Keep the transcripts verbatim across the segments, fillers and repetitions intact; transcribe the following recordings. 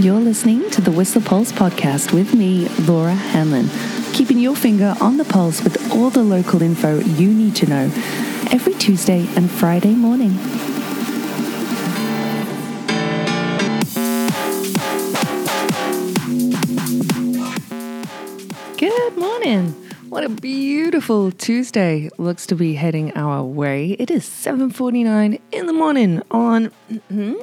You're listening to the Whistler Pulse podcast with me, Laura Hanlon, keeping your finger on the pulse with all the local info you need to know every Tuesday and Friday morning. Good morning. What a beautiful Tuesday looks to be heading our way. It is seven forty-nine in the morning on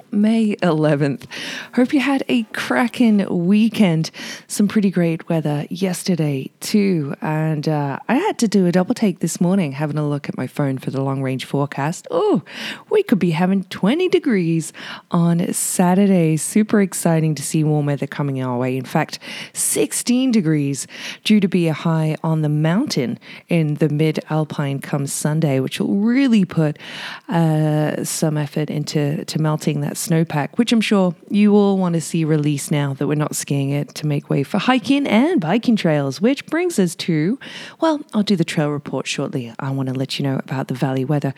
May eleventh. Hope you had a cracking weekend. Some pretty great weather yesterday too. And uh, I had to do a double take this morning, having a look at my phone for the long range forecast. Oh, we could be having twenty degrees on Saturday. Super exciting to see warm weather coming our way. In fact, sixteen degrees due to be a high on the mountain in the mid-alpine come Sunday, which will really put uh, some effort into to melting that snowpack, which I'm sure you all want to see release now that we're not skiing it, to make way for hiking and biking trails, which brings us to, well, I'll do the trail report shortly. I want to let you know about the valley weather.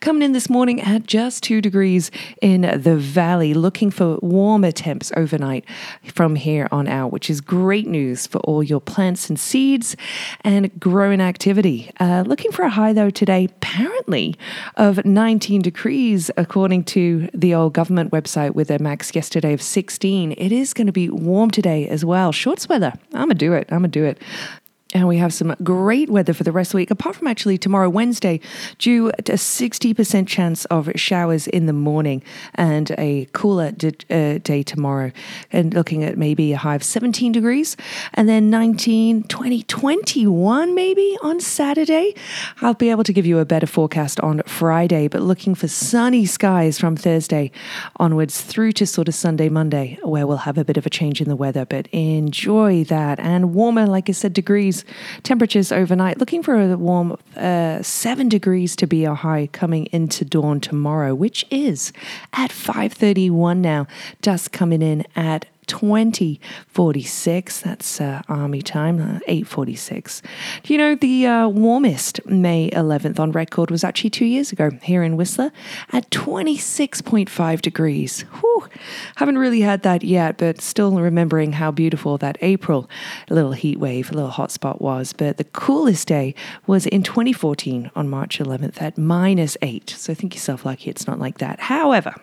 Coming in this morning at just two degrees in the valley, looking for warmer temps overnight from here on out, which is great news for all your plants and seeds and growing activity. Uh, looking for a high though today, apparently of nineteen degrees, according to the old government website, with a max yesterday of sixteen. It is going to be warm today as well. Shorts weather. I'm going to do it. I'm going to do it. And we have some great weather for the rest of the week, apart from actually tomorrow, Wednesday, due to a sixty percent chance of showers in the morning and a cooler d- uh, day tomorrow. And looking at maybe a high of seventeen degrees, and then nineteen, twenty, twenty-one maybe on Saturday. I'll be able to give you a better forecast on Friday, but looking for sunny skies from Thursday onwards through to sort of Sunday, Monday, where we'll have a bit of a change in the weather. But enjoy that. And warmer, like I said, degrees. Temperatures overnight, looking for a warm uh, seven degrees to be our high coming into dawn tomorrow, which is at five thirty-one now. Dusk coming in at twenty forty-six. That's uh, army time, uh, eight forty-six. Do you know the uh, warmest May eleventh on record was actually two years ago here in Whistler at twenty-six point five degrees. Whew. Haven't really had that yet, but still remembering how beautiful that April little heat wave, little hot spot was. But the coolest day was in twenty fourteen on March eleventh at minus eight. So think yourself lucky it's not like that. However,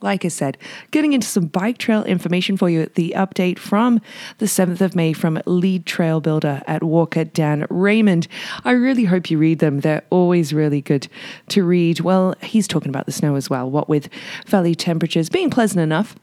like I said, getting into some bike trail information for you, the update from the seventh of May from lead trail builder at Walker Dan Raymond. I really hope you read them. They're always really good to read. Well, he's talking about the snow as well, what with valley temperatures being pleasant enough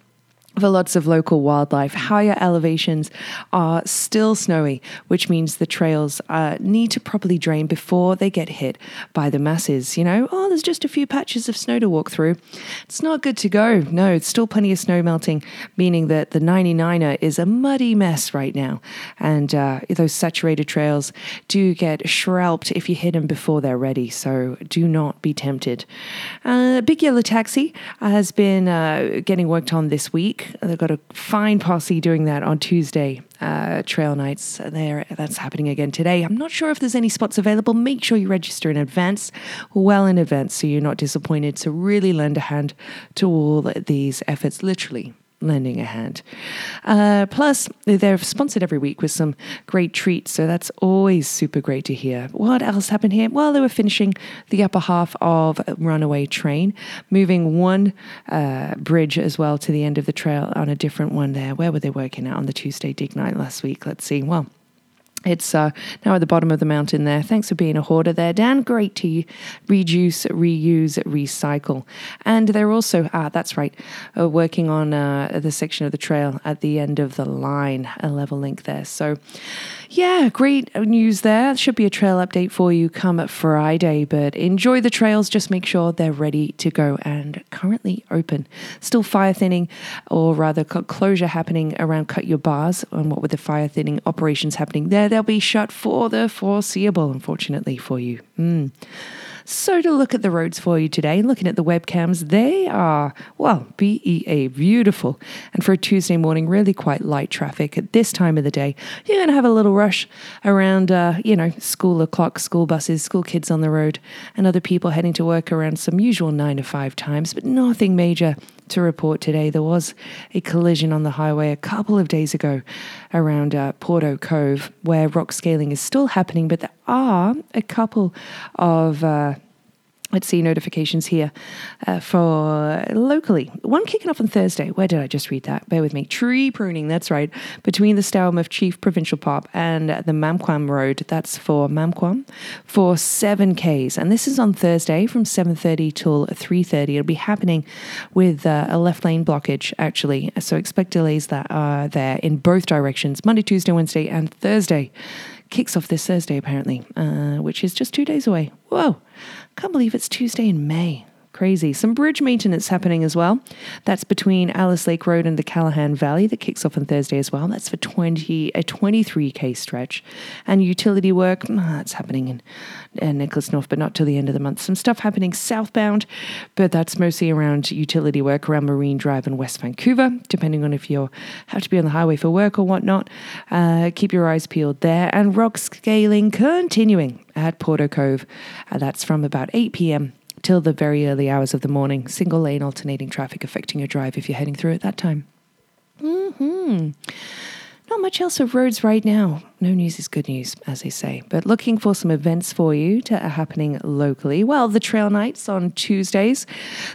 for lots of local wildlife. Higher elevations are still snowy, which means the trails uh, need to properly drain before they get hit by the masses. You know, oh, there's just a few patches of snow to walk through. It's not good to go. No, it's still plenty of snow melting, meaning that the ninety-niner is a muddy mess right now. And uh, those saturated trails do get shrouded if you hit them before they're ready. So do not be tempted. Uh, Big Yellow Taxi has been uh, getting worked on this week. They've got a fine posse doing that on Tuesday uh, trail nights. There, that's happening again today. I'm not sure if there's any spots available. Make sure you register in advance, well in advance, so you're not disappointed. So really lend a hand to all these efforts, literally. Lending a hand. Uh, plus, they're sponsored every week with some great treats, so that's always super great to hear. What else happened here? Well, they were finishing the upper half of Runaway Train, moving one uh, bridge as well to the end of the trail on a different one there. Where were they working at on the Tuesday dig night last week? Let's see. Well, It's uh, now at the bottom of the mountain there. Thanks for being a hoarder there, Dan. Great to reduce, reuse, recycle. And they're also, ah, that's right, uh, working on uh, the section of the trail at the end of the line, a level link there. So, yeah, great news there. Should be a trail update for you come Friday, but enjoy the trails. Just make sure they're ready to go and currently open. Still fire thinning, or rather closure happening around Cut Your Bars, and what with the fire thinning operations happening there, they'll be shut for the foreseeable, unfortunately, for you. Mm. So to look at the roads for you today, looking at the webcams, they are, well, B E A, beautiful. And for a Tuesday morning, really quite light traffic at this time of the day. You're going to have a little rush around, uh, you know, school o'clock, school buses, school kids on the road, and other people heading to work around some usual nine to five times, but nothing major to report today. There was a collision on the highway a couple of days ago around uh, Porto Cove, where rock scaling is still happening, but there are a couple of, uh, let's see, notifications here uh, for locally. One kicking off on Thursday. Where did I just read that? Bear with me. Tree pruning, that's right, between the Stawamus Chief Provincial Park and the Mamquam Road. That's for Mamquam for seven kays. And this is on Thursday from seven thirty till three thirty. It'll be happening with uh, a left lane blockage, actually. So expect delays that are there in both directions, Monday, Tuesday, Wednesday, and Thursday. Kicks off this Thursday, apparently, uh, which is just two days away. Whoa, can't believe it's Tuesday in May. Crazy. Some bridge maintenance happening as well. That's between Alice Lake Road and the Callahan Valley. That kicks off on Thursday as well. That's for twenty a twenty-three k stretch. And utility work, oh, that's happening in uh, Nicholas North, but not till the end of the month. Some stuff happening southbound, but that's mostly around utility work around Marine Drive and West Vancouver, depending on if you have to be on the highway for work or whatnot. Uh, keep your eyes peeled there. And rock scaling continuing at Porto Cove. Uh, that's from about eight p.m. till the very early hours of the morning, single lane alternating traffic affecting your drive if you're heading through at that time. Mm-hmm. Not much else of roads right now. No news is good news, as they say. But looking for some events for you that are happening locally. Well, the trail nights on Tuesdays.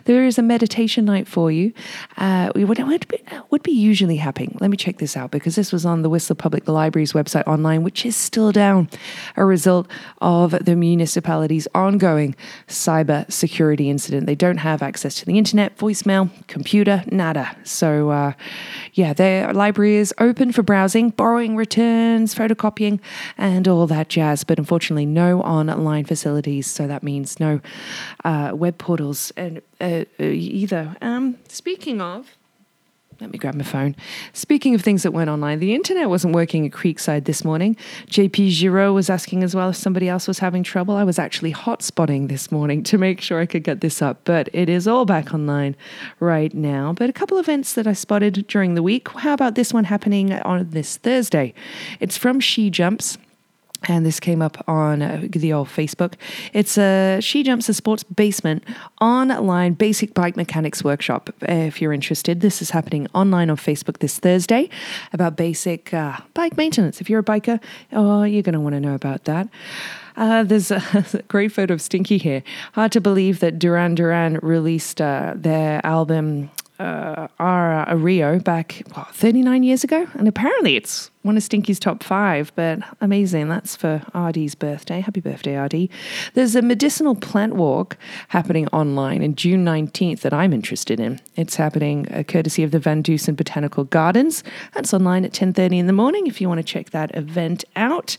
There is a meditation night for you. Uh, we would, would, be, would be usually happening. Let me check this out, because this was on the Whistler Public Library's website online, which is still down, a result of the municipality's ongoing cyber security incident. They don't have access to the internet, voicemail, computer, nada. So, uh, yeah, their library is open for browsing, borrowing returns, photographs, copying and all that jazz, but unfortunately no online facilities, so that means no uh, web portals and uh, either. Um, speaking of, let me grab my phone. Speaking of things that weren't online, the internet wasn't working at Creekside this morning. J P Giraud was asking as well if somebody else was having trouble. I was actually hotspotting this morning to make sure I could get this up, but it is all back online right now. But a couple of events that I spotted during the week. How about this one happening on this Thursday? It's from She Jumps. And this came up on uh, the old Facebook. It's a uh, She Jumps, a Sports Basement online basic bike mechanics workshop. Uh, if you're interested, this is happening online on Facebook this Thursday about basic uh, bike maintenance. If you're a biker, oh, you're going to want to know about that. Uh, there's a, a great photo of Stinky here. Hard to believe that Duran Duran released uh, their album Uh, our, uh, Rio back what, thirty-nine years ago, and apparently it's one of Stinky's top five, but amazing. That's for R D's birthday. Happy birthday, R D. There's a medicinal plant walk happening online on June nineteenth that I'm interested in. It's happening uh, courtesy of the Van Dusen Botanical Gardens. That's online at ten thirty in the morning if you want to check that event out.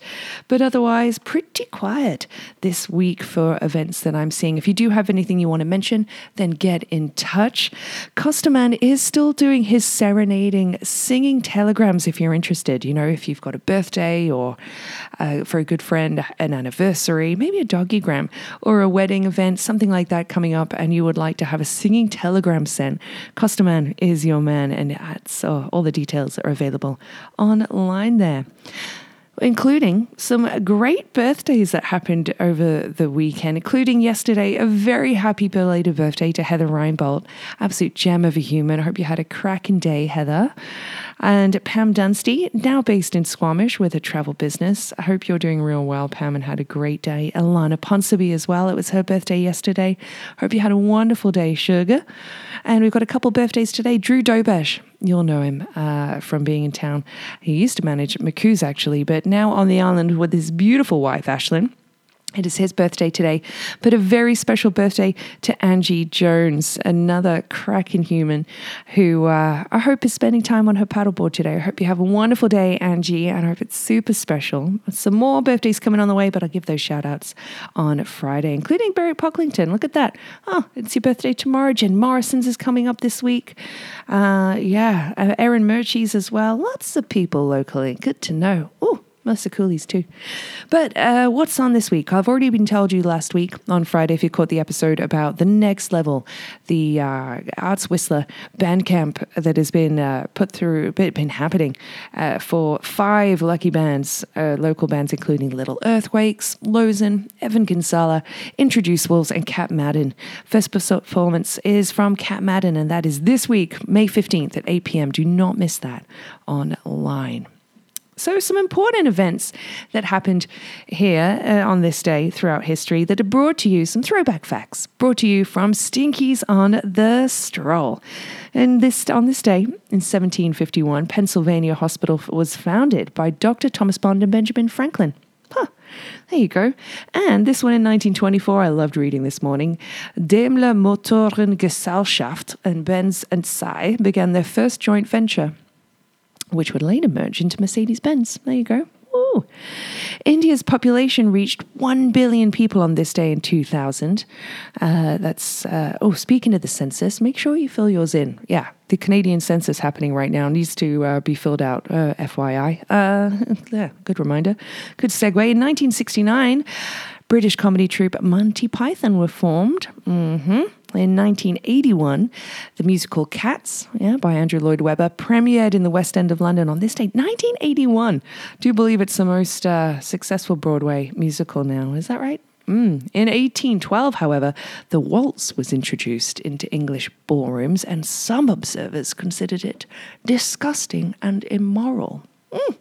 But otherwise, pretty quiet this week for events that I'm seeing. If you do have anything you want to mention, then get in touch. Costerman is still doing his serenading, singing telegrams if you're interested. You know, if you've got a birthday or uh, for a good friend, an anniversary, maybe a doggygram or a wedding event, something like that coming up, and you would like to have a singing telegram sent, Costerman is your man, and that's, oh, all the details are available online there. Including some great birthdays that happened over the weekend, including yesterday, a very happy belated birthday to Heather Reinbolt, absolute gem of a human. I hope you had a cracking day, Heather. And Pam Dunstey, now based in Squamish with a travel business. I hope you're doing real well, Pam, and had a great day. Alana Ponsonby as well. It was her birthday yesterday. Hope you had a wonderful day, sugar. And we've got a couple birthdays today. Drew Dobesh. You'll know him uh, from being in town. He used to manage McCoos, actually, but now on the island with his beautiful wife, Ashlyn. It is his birthday today, but a very special birthday to Angie Jones, another cracking human who uh, I hope is spending time on her paddleboard today. I hope you have a wonderful day, Angie, and I hope it's super special. Some more birthdays coming on the way, but I'll give those shout-outs on Friday, including Barry Pocklington. Look at that. Oh, it's your birthday tomorrow. Jen Morrison's is coming up this week. Uh, yeah, Erin Murchie's as well. Lots of people locally. Good to know. Oh, Most of the coolies too. But uh, what's on this week? I've already been told you last week on Friday, if you caught the episode, about The Next Level, the uh, Arts Whistler band camp that has been uh, put through, been happening uh, for five lucky bands, uh, local bands including Little Earthquakes, Lozen, Evan Kinsella, Introduce Wolves, and Cat Madden. First performance is from Cat Madden, and that is this week, May fifteenth at eight p.m. Do not miss that online. So some important events that happened here uh, on this day throughout history that are brought to you, some throwback facts, brought to you from Stinkies on the Stroll. And this on this day, in seventeen fifty-one, Pennsylvania Hospital was founded by Doctor Thomas Bond and Benjamin Franklin. Huh, there you go. And this one in nineteen twenty-four, I loved reading this morning. Daimler Motorengesellschaft and Benz and Cie began their first joint venture, which would later merge into Mercedes-Benz. There you go. Ooh. India's population reached one billion people on this day in two thousand. Uh, that's, uh, oh, speaking of the census, make sure you fill yours in. Yeah, the Canadian census happening right now needs to uh, be filled out, uh, F Y I. Uh, yeah, good reminder. Good segue. In nineteen sixty-nine, British comedy troupe Monty Python were formed. Mm-hmm. In nineteen eighty-one, the musical Cats, yeah, by Andrew Lloyd Webber, premiered in the West End of London on this date, nineteen eighty-one. Do you believe it's the most uh, successful Broadway musical now? Is that right? Mm. In eighteen twelve, however, the waltz was introduced into English ballrooms, and some observers considered it disgusting and immoral. Mm.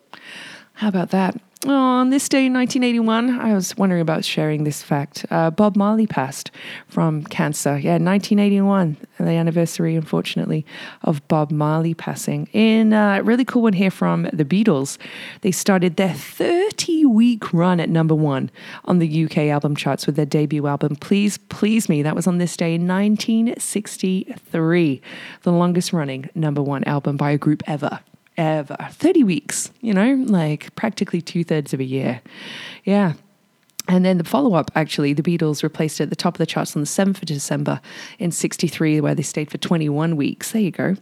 How about that? Oh, on this day in nineteen eighty-one, I was wondering about sharing this fact. Uh, Bob Marley passed from cancer. Yeah, nineteen eighty-one, the anniversary, unfortunately, of Bob Marley passing. In a really cool one here from the Beatles, they started their thirty-week run at number one on the U K album charts with their debut album, Please Please Me. That was on this day in nineteen sixty-three, the longest running number one album by a group ever. Ever. thirty weeks, you know, like practically two thirds of a year. Yeah. And then the follow-up, actually, the Beatles replaced it at the top of the charts on the seventh of December in sixty-three, where they stayed for twenty-one weeks. There you go.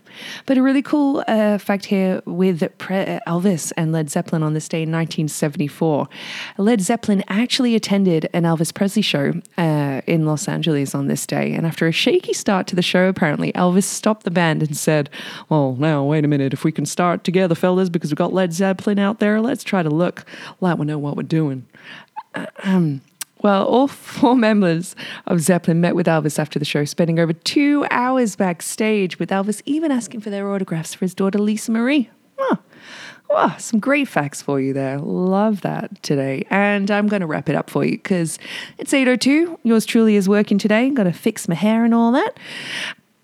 But a really cool uh, fact here with Pre- Elvis and Led Zeppelin on this day in nineteen seventy-four. Led Zeppelin actually attended an Elvis Presley show uh, in Los Angeles on this day. And after a shaky start to the show, apparently, Elvis stopped the band and said, "Well, now, wait a minute. If we can start together, fellas, because we've got Led Zeppelin out there, let's try to look like we know what we're doing." Um, well, all four members of Zeppelin met with Elvis after the show, spending over two hours backstage with Elvis, even asking for their autographs for his daughter, Lisa Marie. Oh, oh, some great facts for you there. Love that today. And I'm going to wrap it up for you because it's eight oh two. Yours truly is working today. I'm going to fix my hair and all that.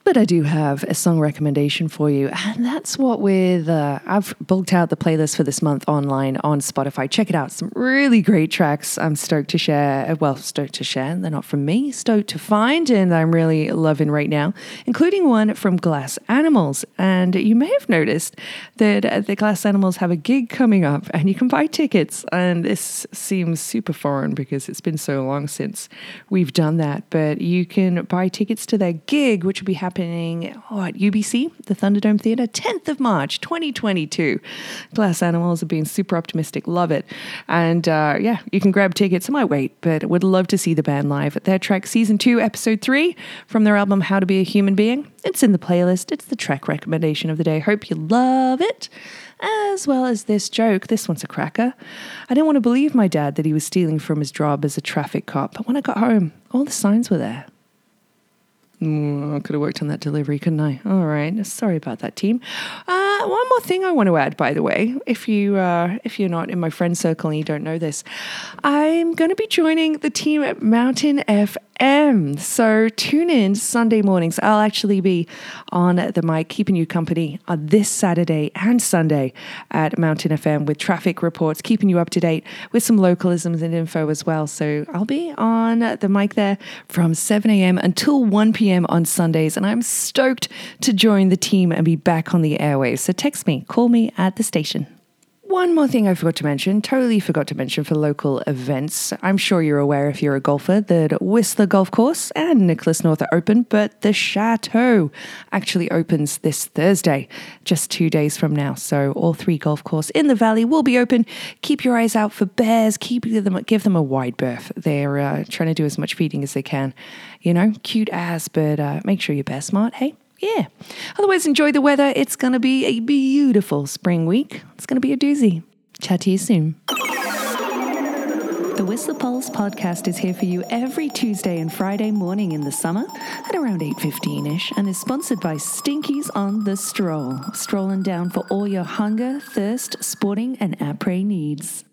But I do have a song recommendation for you, and that's what with, uh, I've bulked out the playlist for this month online on Spotify. Check it out. Some really great tracks I'm stoked to share. Well, stoked to share. They're not from me. Stoked to find, and I'm really loving right now, including one from Glass Animals. And you may have noticed that the Glass Animals have a gig coming up, and you can buy tickets. And this seems super foreign because it's been so long since we've done that. But you can buy tickets to their gig, which will be happening Happening oh, at U B C, the Thunderdome Theatre, tenth of March, twenty twenty-two. Glass Animals have been super optimistic. Love it. And uh, yeah, you can grab tickets. I might wait, but would love to see the band live at their track Season two, Episode three from their album How to Be a Human Being. It's in the playlist. It's the track recommendation of the day. Hope you love it. As well as this joke. This one's a cracker. I didn't want to believe my dad that he was stealing from his job as a traffic cop, but when I got home, all the signs were there. Mm, I could have worked on that delivery, couldn't I? All right. Sorry about that, team. Uh, one more thing I want to add, by the way, if, you, uh, if you're not in my friend circle and you don't know this, I'm going to be joining the team at Mountain F M. So tune in Sunday mornings. I'll actually be on the mic keeping you company on this Saturday and Sunday at Mountain F M with traffic reports, keeping you up to date with some localisms and info as well. So I'll be on the mic there from seven a.m. until one p.m. on Sundays, and I'm stoked to join the team and be back on the airwaves. So text me, call me at the station. one more thing I forgot to mention, totally forgot to mention for local events. I'm sure you're aware if you're a golfer that Whistler Golf Course and Nicholas North are open, but the Chateau actually opens this Thursday, just two days from now. So all three golf courses in the valley will be open. Keep your eyes out for bears. Keep them, give them a wide berth. They're uh, trying to do as much feeding as they can. You know, cute ass, but uh, make sure you're bear smart, hey? Yeah. Otherwise, enjoy the weather. It's going to be a beautiful spring week. It's going to be a doozy. Chat to you soon. The Whistler Pulse podcast is here for you every Tuesday and Friday morning in the summer at around eight fifteen ish and is sponsored by Stinkies on the Stroll. Strolling down for all your hunger, thirst, sporting and après needs.